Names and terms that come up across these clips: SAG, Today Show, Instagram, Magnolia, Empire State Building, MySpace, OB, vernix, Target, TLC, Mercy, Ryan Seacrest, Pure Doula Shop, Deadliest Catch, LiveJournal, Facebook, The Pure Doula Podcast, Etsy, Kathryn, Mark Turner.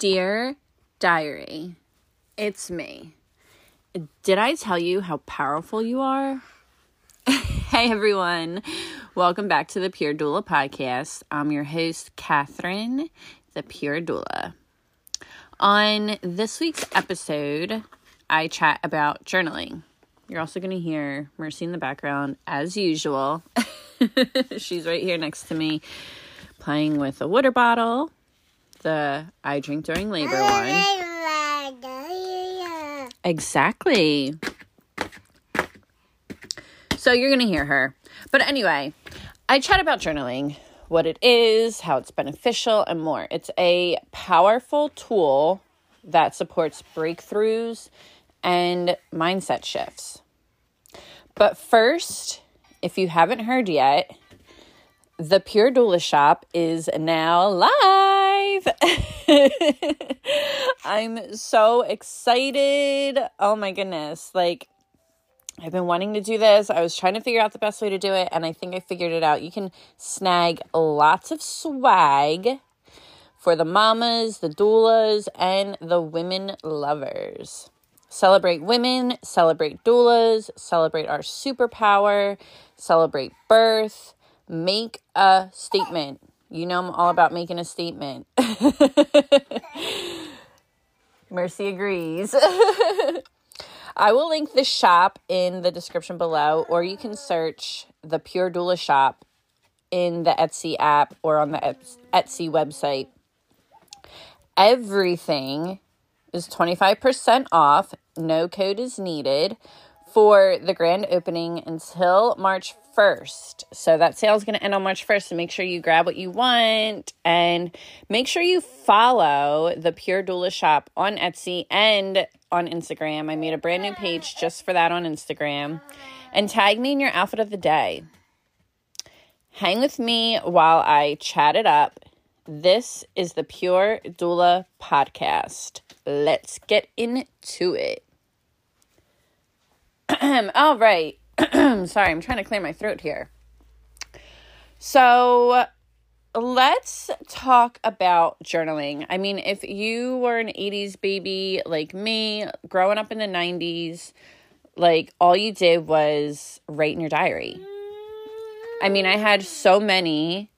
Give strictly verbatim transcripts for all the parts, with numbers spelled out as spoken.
Dear Diary, it's me. Did I tell you how powerful you are? Hey everyone, welcome back to the Pure Doula Podcast. I'm your host, Kathryn, the Pure Doula. On this week's episode, I chat about journaling. You're also going to hear Mercy in the background, as usual. She's right here next to me, playing with a water bottle. The I drink during labor one. Exactly. So you're going to hear her. But anyway, I chat about journaling, what it is, how it's beneficial, and more. It's a powerful tool that supports breakthroughs and mindset shifts. But first, if you haven't heard yet, the Pure Doula Shop is now live. I'm so excited. Oh my goodness. Like, I've been wanting to do this. I was trying to figure out the best way to do it, and I think I figured it out. You can snag lots of swag for the mamas, the doulas, and the women lovers. Celebrate women, celebrate doulas, celebrate our superpower, celebrate birth, make a statement. You know I'm all about making a statement. Mercy agrees. I will link the shop in the description below, or you can search the Pure Doula Shop in the Etsy app or on the Etsy website. Everything is twenty-five percent off. No code is needed for the grand opening until March first. So that sale is going to end on March first. So make sure you grab what you want, and make sure you follow the Pure Doula Shop on Etsy and on Instagram. I made a brand new page just for that on Instagram, and tag me in your outfit of the day. Hang with me while I chat it up. This is the Pure Doula Podcast. Let's get into it. All right. Sorry, I'm trying to clear my throat here. So let's talk about journaling. I mean, if you were an eighties baby like me, growing up in the nineties, like all you did was write in your diary. I mean, I had so many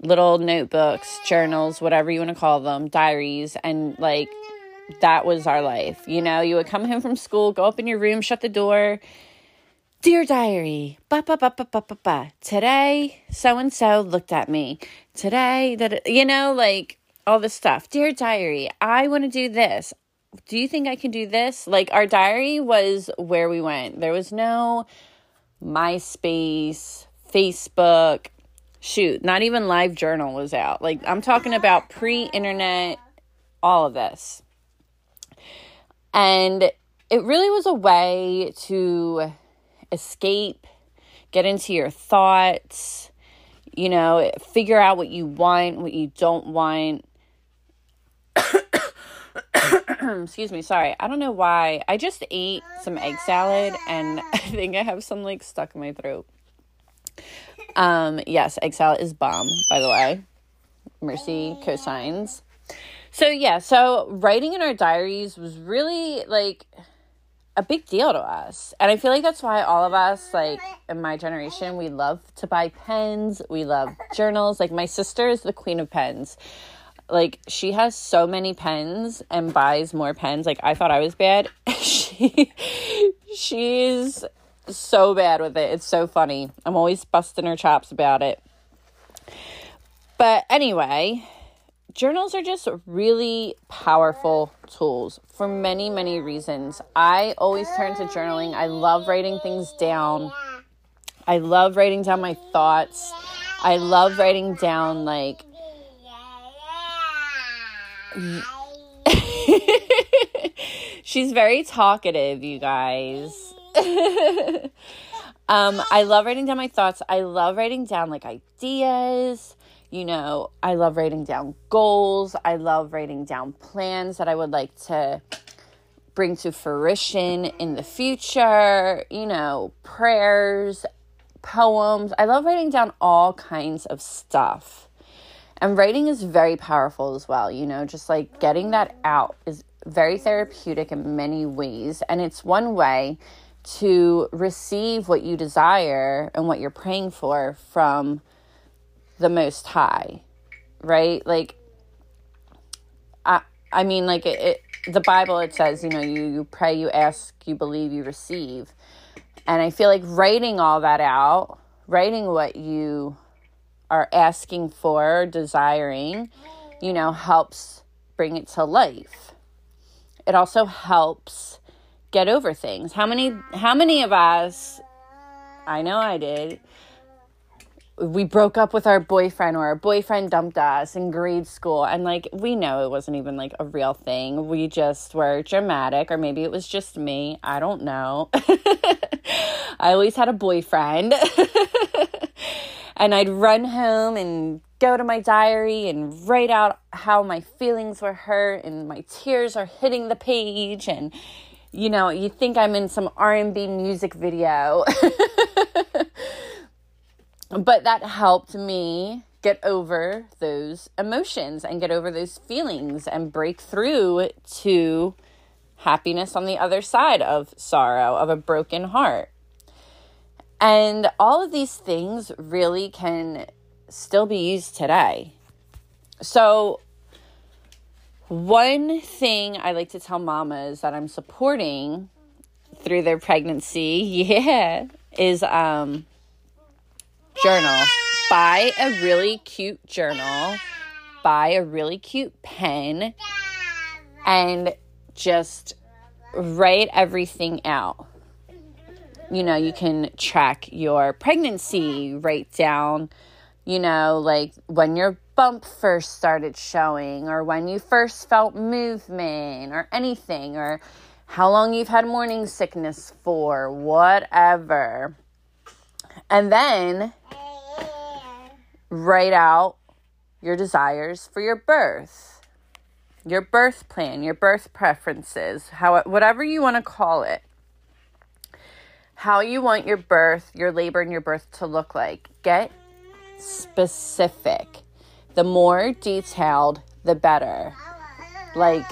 little notebooks, journals, whatever you want to call them, diaries, and like that was our life. You know, you would come home from school, go up in your room, shut the door. Dear diary, ba ba ba ba ba ba ba. Today, so and so looked at me. Today, that you know, like all this stuff. Dear diary, I want to do this. Do you think I can do this? Like our diary was where we went. There was no MySpace, Facebook. Shoot, not even LiveJournal was out. Like I'm talking about pre-internet, all of this. And it really was a way to escape, get into your thoughts, you know, figure out what you want, what you don't want. Excuse me, sorry. I don't know why. I just ate some egg salad, and I think I have some, like, stuck in my throat. Um, yes, egg salad is bomb, by the way. Mercy cosigns. So, yeah, so writing in our diaries was really, like, a big deal to us. And I feel like that's why all of us, like, in my generation, we love to buy pens. We love journals. Like, my sister is the queen of pens. Like, she has so many pens and buys more pens. Like, I thought I was bad. she She's so bad with it. It's so funny. I'm always busting her chops about it. But anyway, journals are just really powerful tools for many, many reasons. I always turn to journaling. I love writing things down. I love writing down my thoughts. I love writing down, like, she's very talkative, you guys. um, I love writing down my thoughts. I love writing down, like, ideas. You know, I love writing down goals. I love writing down plans that I would like to bring to fruition in the future. You know, prayers, poems. I love writing down all kinds of stuff. And writing is very powerful as well, you know, just like getting that out is very therapeutic in many ways. And it's one way to receive what you desire and what you're praying for from the Most High, right? Like, I, I mean, like it, it the Bible, it says, you know, you, you pray, you ask, you believe, you receive. And I feel like writing all that out, writing what you are asking for, desiring, you know, helps bring it to life. It also helps get over things. How many, how many of us, I know I did, we broke up with our boyfriend, or our boyfriend dumped us in grade school. And like, we know it wasn't even like a real thing. We just were dramatic, or maybe it was just me. I don't know. I always had a boyfriend. And I'd run home and go to my diary and write out how my feelings were hurt and my tears are hitting the page. And, you know, you think I'm in some R and B music video. But that helped me get over those emotions and get over those feelings and break through to happiness on the other side of sorrow, of a broken heart. And all of these things really can still be used today. So one thing I like to tell mamas that I'm supporting through their pregnancy, yeah, is um. journal. Buy a really cute journal, buy a really cute pen, and just write everything out. You know, you can track your pregnancy, write down, you know, like when your bump first started showing, or when you first felt movement, or anything, or how long you've had morning sickness for, whatever. And then write out your desires for your birth, your birth plan, your birth preferences, how, whatever you want to call it, how you want your birth, your labor and your birth to look like. Get specific. The more detailed, the better. Like,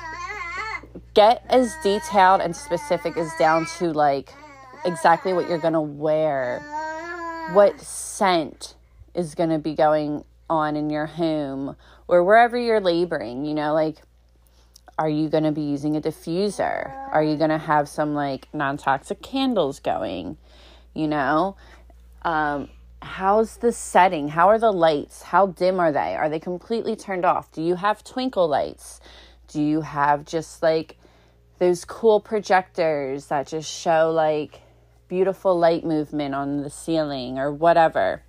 get as detailed and specific as down to like exactly what you're going to wear, what scent is going to be going on in your home or wherever you're laboring. You know, like, are you going to be using a diffuser? Are you going to have some like non-toxic candles going? You know, um, how's the setting? How are the lights? How dim are they? Are they completely turned off? Do you have twinkle lights? Do you have just like those cool projectors that just show like beautiful light movement on the ceiling or whatever?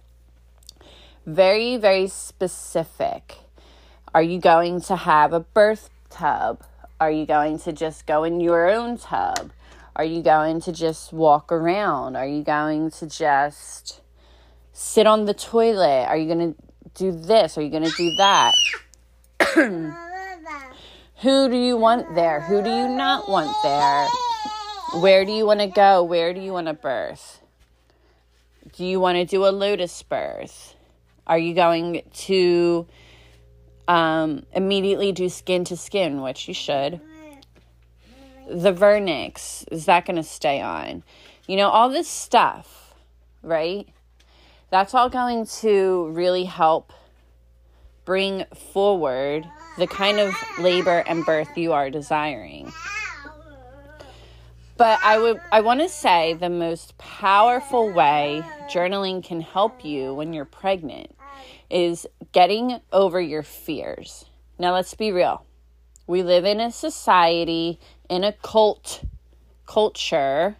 Very, very specific. Are you going to have a birth tub? Are you going to just go in your own tub? Are you going to just walk around? Are you going to just sit on the toilet? Are you going to do this? Are you going to do that? Who do you want there? Who do you not want there? Where do you want to go? Where do you want to birth? Do you want to do a lotus birth? Are you going to um, immediately do skin to skin, which you should? The vernix, is that going to stay on? You know, all this stuff, right? That's all going to really help bring forward the kind of labor and birth you are desiring. But I would, I want to say the most powerful way journaling can help you when you're pregnant is getting over your fears. Now, let's be real. We live in a society, in a cult culture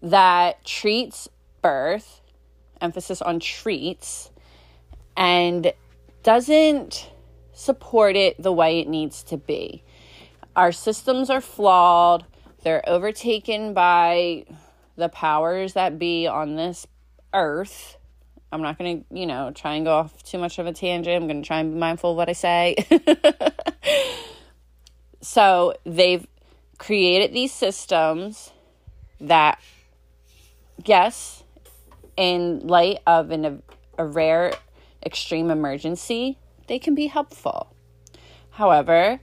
that treats birth, emphasis on treats, and doesn't support it the way it needs to be. Our systems are flawed. They're overtaken by the powers that be on this earth. I'm not going to, you know, try and go off too much of a tangent. I'm going to try and be mindful of what I say. So they've created these systems that, yes, in light of an, a rare extreme emergency, they can be helpful. However,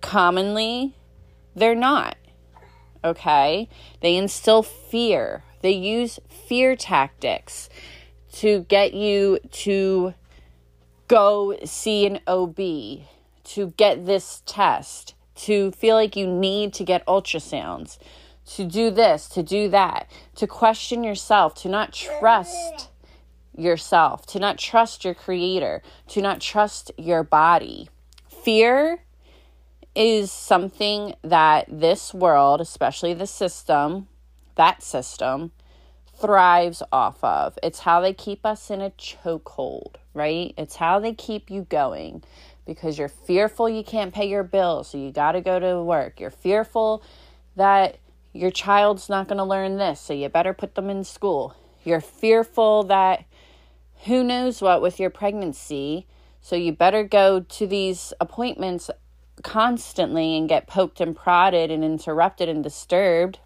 commonly, they're not, okay? They instill fear. They use fear tactics to get you to go see an O B, to get this test, to feel like you need to get ultrasounds, to do this, to do that, to question yourself, to not trust yourself, to not trust your creator, to not trust your body. Fear is something that this world, especially the system, that system, thrives off of. It's how they keep us in a chokehold, right? It's how they keep you going because you're fearful you can't pay your bills, so you got to go to work. You're fearful that your child's not going to learn this, so you better put them in school. You're fearful that who knows what with your pregnancy, so you better go to these appointments constantly and get poked and prodded and interrupted and disturbed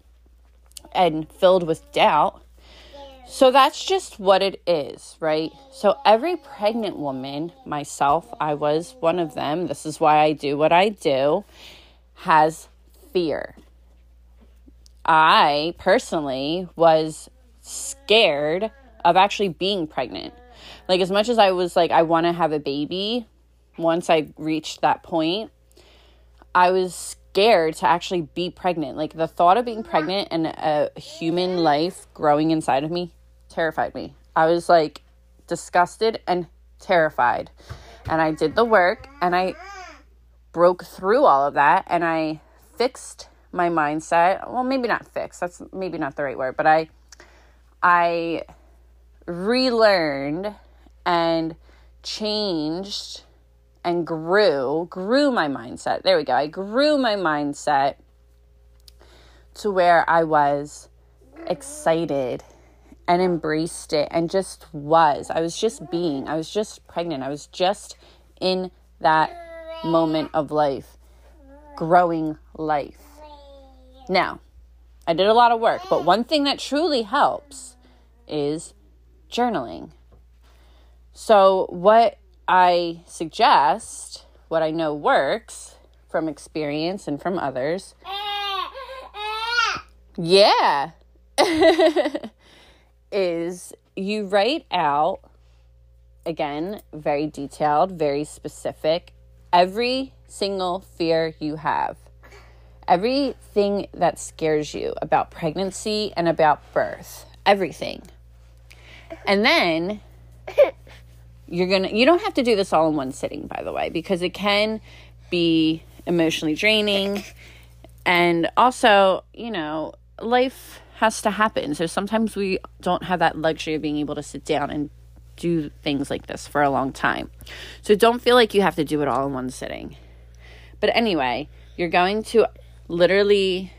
and filled with doubt. So that's just what it is, right? So every pregnant woman, myself, I was one of them, this is why I do what I do, has fear. I personally was scared of actually being pregnant. Like, as much as I was like, I want to have a baby, once I reached that point, I was scared to actually be pregnant. Like, the thought of being pregnant and a human life growing inside of me terrified me. I was like disgusted and terrified. And I did the work and I broke through all of that and I fixed my mindset. Well, maybe not fix. That's maybe not the right word, but I, I relearned and changed and grew, grew my mindset. There we go. I grew my mindset to where I was excited and embraced it and just was. I was just being, I was just pregnant. I was just in that moment of life, growing life. Now, I did a lot of work, but one thing that truly helps is journaling. So what I suggest, what I know works from experience and from others, yeah, is you write out, again, very detailed, very specific, every single fear you have. Everything that scares you about pregnancy and about birth. Everything. And then you're going to... You don't have to do this all in one sitting, by the way, because it can be emotionally draining. And also, you know, life has to happen. So sometimes we don't have that luxury of being able to sit down and do things like this for a long time. So don't feel like you have to do it all in one sitting. But anyway, you're going to literally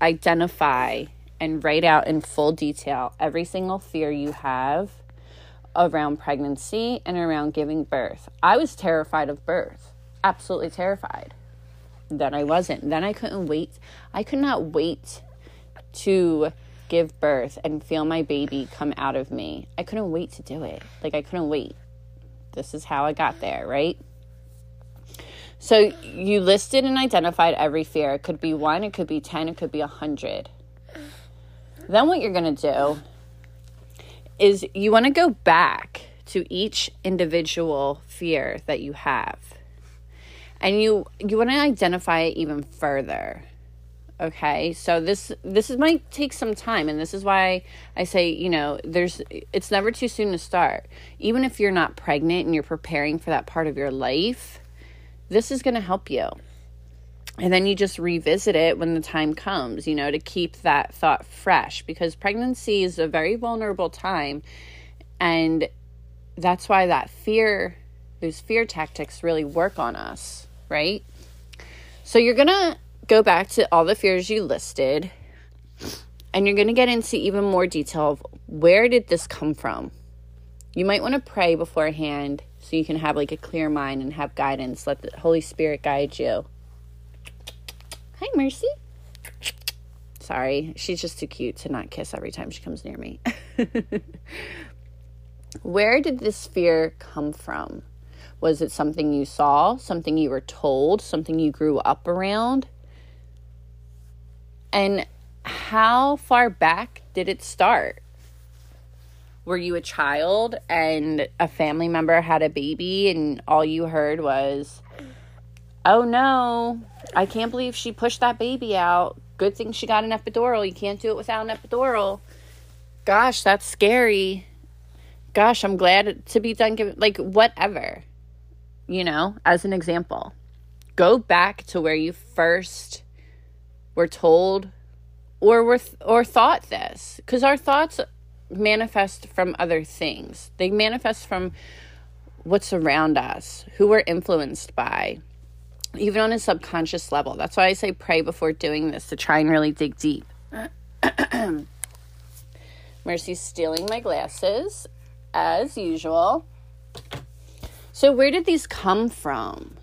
identify and write out in full detail every single fear you have around pregnancy and around giving birth. I was terrified of birth, absolutely terrified. Then I wasn't. Then I couldn't wait. I could not wait to give birth and feel my baby come out of me. I couldn't wait to do it. Like, I couldn't wait. This is how I got there, right? So you listed and identified every fear. It could be one, it could be ten, it could be one hundred. Then what you're going to do is you want to go back to each individual fear that you have. And you you want to identify it even further. Okay? So this this is, might take some time, and this is why I say, you know, there's it's never too soon to start. Even if you're not pregnant and you're preparing for that part of your life, this is going to help you. And then you just revisit it when the time comes, you know, to keep that thought fresh, because pregnancy is a very vulnerable time. And that's why that fear, those fear tactics really work on us, right? So you're going to go back to all the fears you listed, and you're going to get into even more detail of where did this come from? You might want to pray beforehand, so you can have like a clear mind and have guidance. Let the Holy Spirit guide you. Hi, Mercy. Sorry, she's just too cute to not kiss every time she comes near me. Where did this fear come from? Was it something you saw, something you were told, something you grew up around? And how far back did it start? Were you a child and a family member had a baby and all you heard was, oh no, I can't believe she pushed that baby out. Good thing she got an epidural. You can't do it without an epidural. Gosh, that's scary. Gosh, I'm glad to be done giving, like, whatever, you know, as an example. Go back to where you first were told or were th- or thought this, because our thoughts manifest from other things. They manifest from what's around us, who we're influenced by, even on a subconscious level. That's why I say pray before doing this, to try and really dig deep. Mercy's stealing my glasses. As usual. So where did these come from?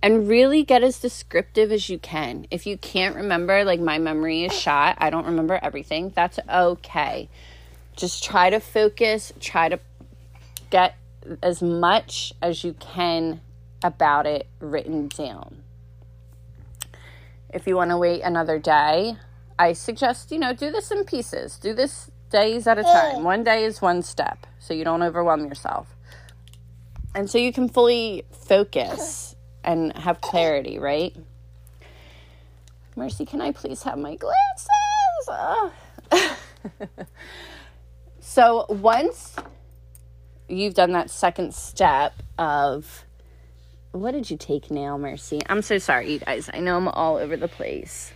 And really get as descriptive as you can. If you can't remember, like my memory is shot, I don't remember everything, that's okay. Just try to focus, try to get as much as you can about it written down. If you want to wait another day, I suggest, you know, do this in pieces. Do this days at a time. One day is one step, so you don't overwhelm yourself. And so you can fully focus and have clarity, right? Mercy, can I please have my glasses? Oh. So once you've done that second step of, what did you take now, Mercy? I'm so sorry, you guys. I know I'm all over the place.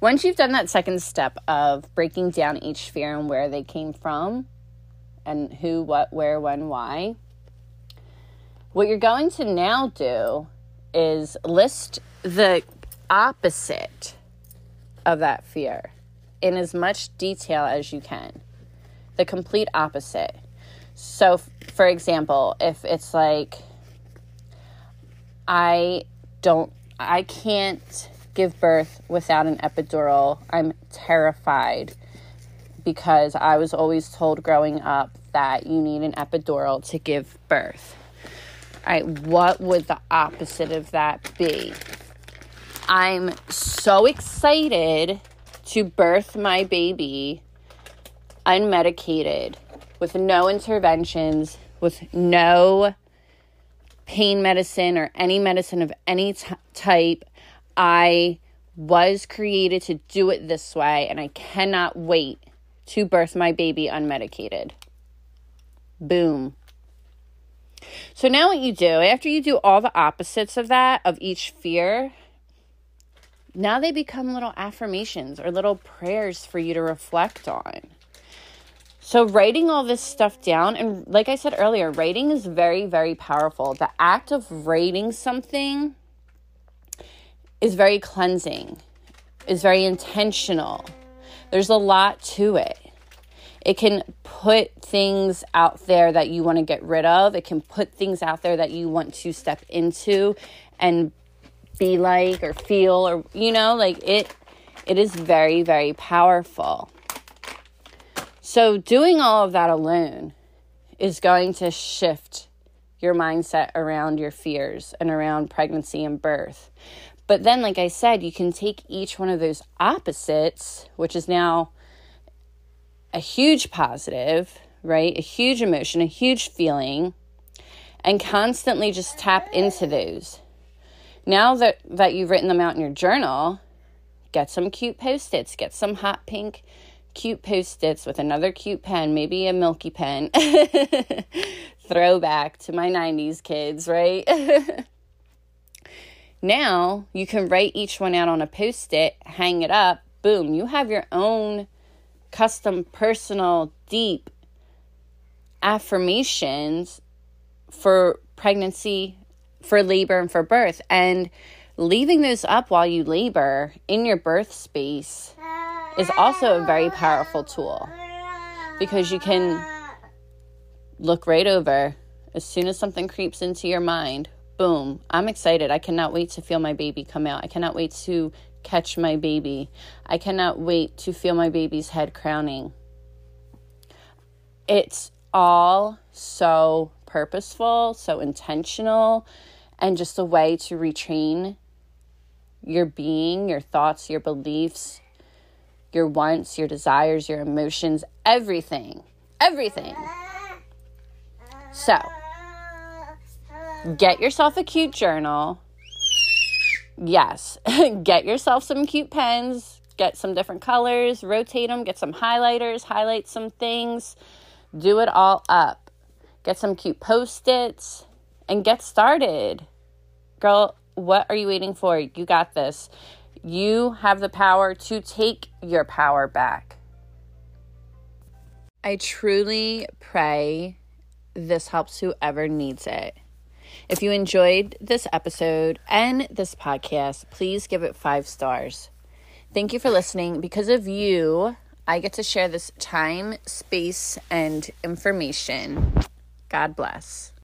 Once you've done that second step of breaking down each fear and where they came from and who, what, where, when, why, what you're going to now do is list the opposite of that fear in as much detail as you can. The complete opposite. So, for example, if it's like, I don't, I can't give birth without an epidural. I'm terrified because I was always told growing up that you need an epidural to give birth. All right, what would the opposite of that be? I'm so excited to birth my baby unmedicated, with no interventions, with no pain medicine or any medicine of any t- type. I was created to do it this way, and I cannot wait to birth my baby unmedicated. Boom. So now what you do, after you do all the opposites of that, of each fear, now they become little affirmations or little prayers for you to reflect on. So writing all this stuff down, and like I said earlier, writing is very, very powerful. The act of writing something is very cleansing, is very intentional. There's a lot to it. It can put things out there that you want to get rid of. It can put things out there that you want to step into and be like or feel, or, you know, like it, it is very, very powerful. So doing all of that alone is going to shift your mindset around your fears and around pregnancy and birth. But then, like I said, you can take each one of those opposites, which is now a huge positive, right? A huge emotion, a huge feeling, and constantly just tap into those. Now that, that you've written them out in your journal, get some cute Post-its. Get some hot pink cute Post-its with another cute pen, maybe a Milky pen. Throwback to my nineties kids, right? Now, you can write each one out on a Post-it, hang it up, boom. You have your own custom, personal, deep affirmations for pregnancy, for labor, and for birth. And leaving those up while you labor in your birth space is also a very powerful tool, because you can look right over as soon as something creeps into your mind. Boom, I'm excited. I cannot wait to feel my baby come out. I cannot wait to catch my baby. I cannot wait to feel my baby's head crowning. it's all so purposeful, so intentional, and just a way to retrain your being, your thoughts, your beliefs, your wants, your desires, your emotions, everything, everything. So, get yourself a cute journal. Yes, get yourself some cute pens, get some different colors, rotate them, get some highlighters, highlight some things, do it all up. Get some cute Post-its and get started. Girl, what are you waiting for? You got this. You have the power to take your power back. I truly pray this helps whoever needs it. If you enjoyed this episode and this podcast, please give it five stars. Thank you for listening. Because of you, I get to share this time, space, and information. God bless.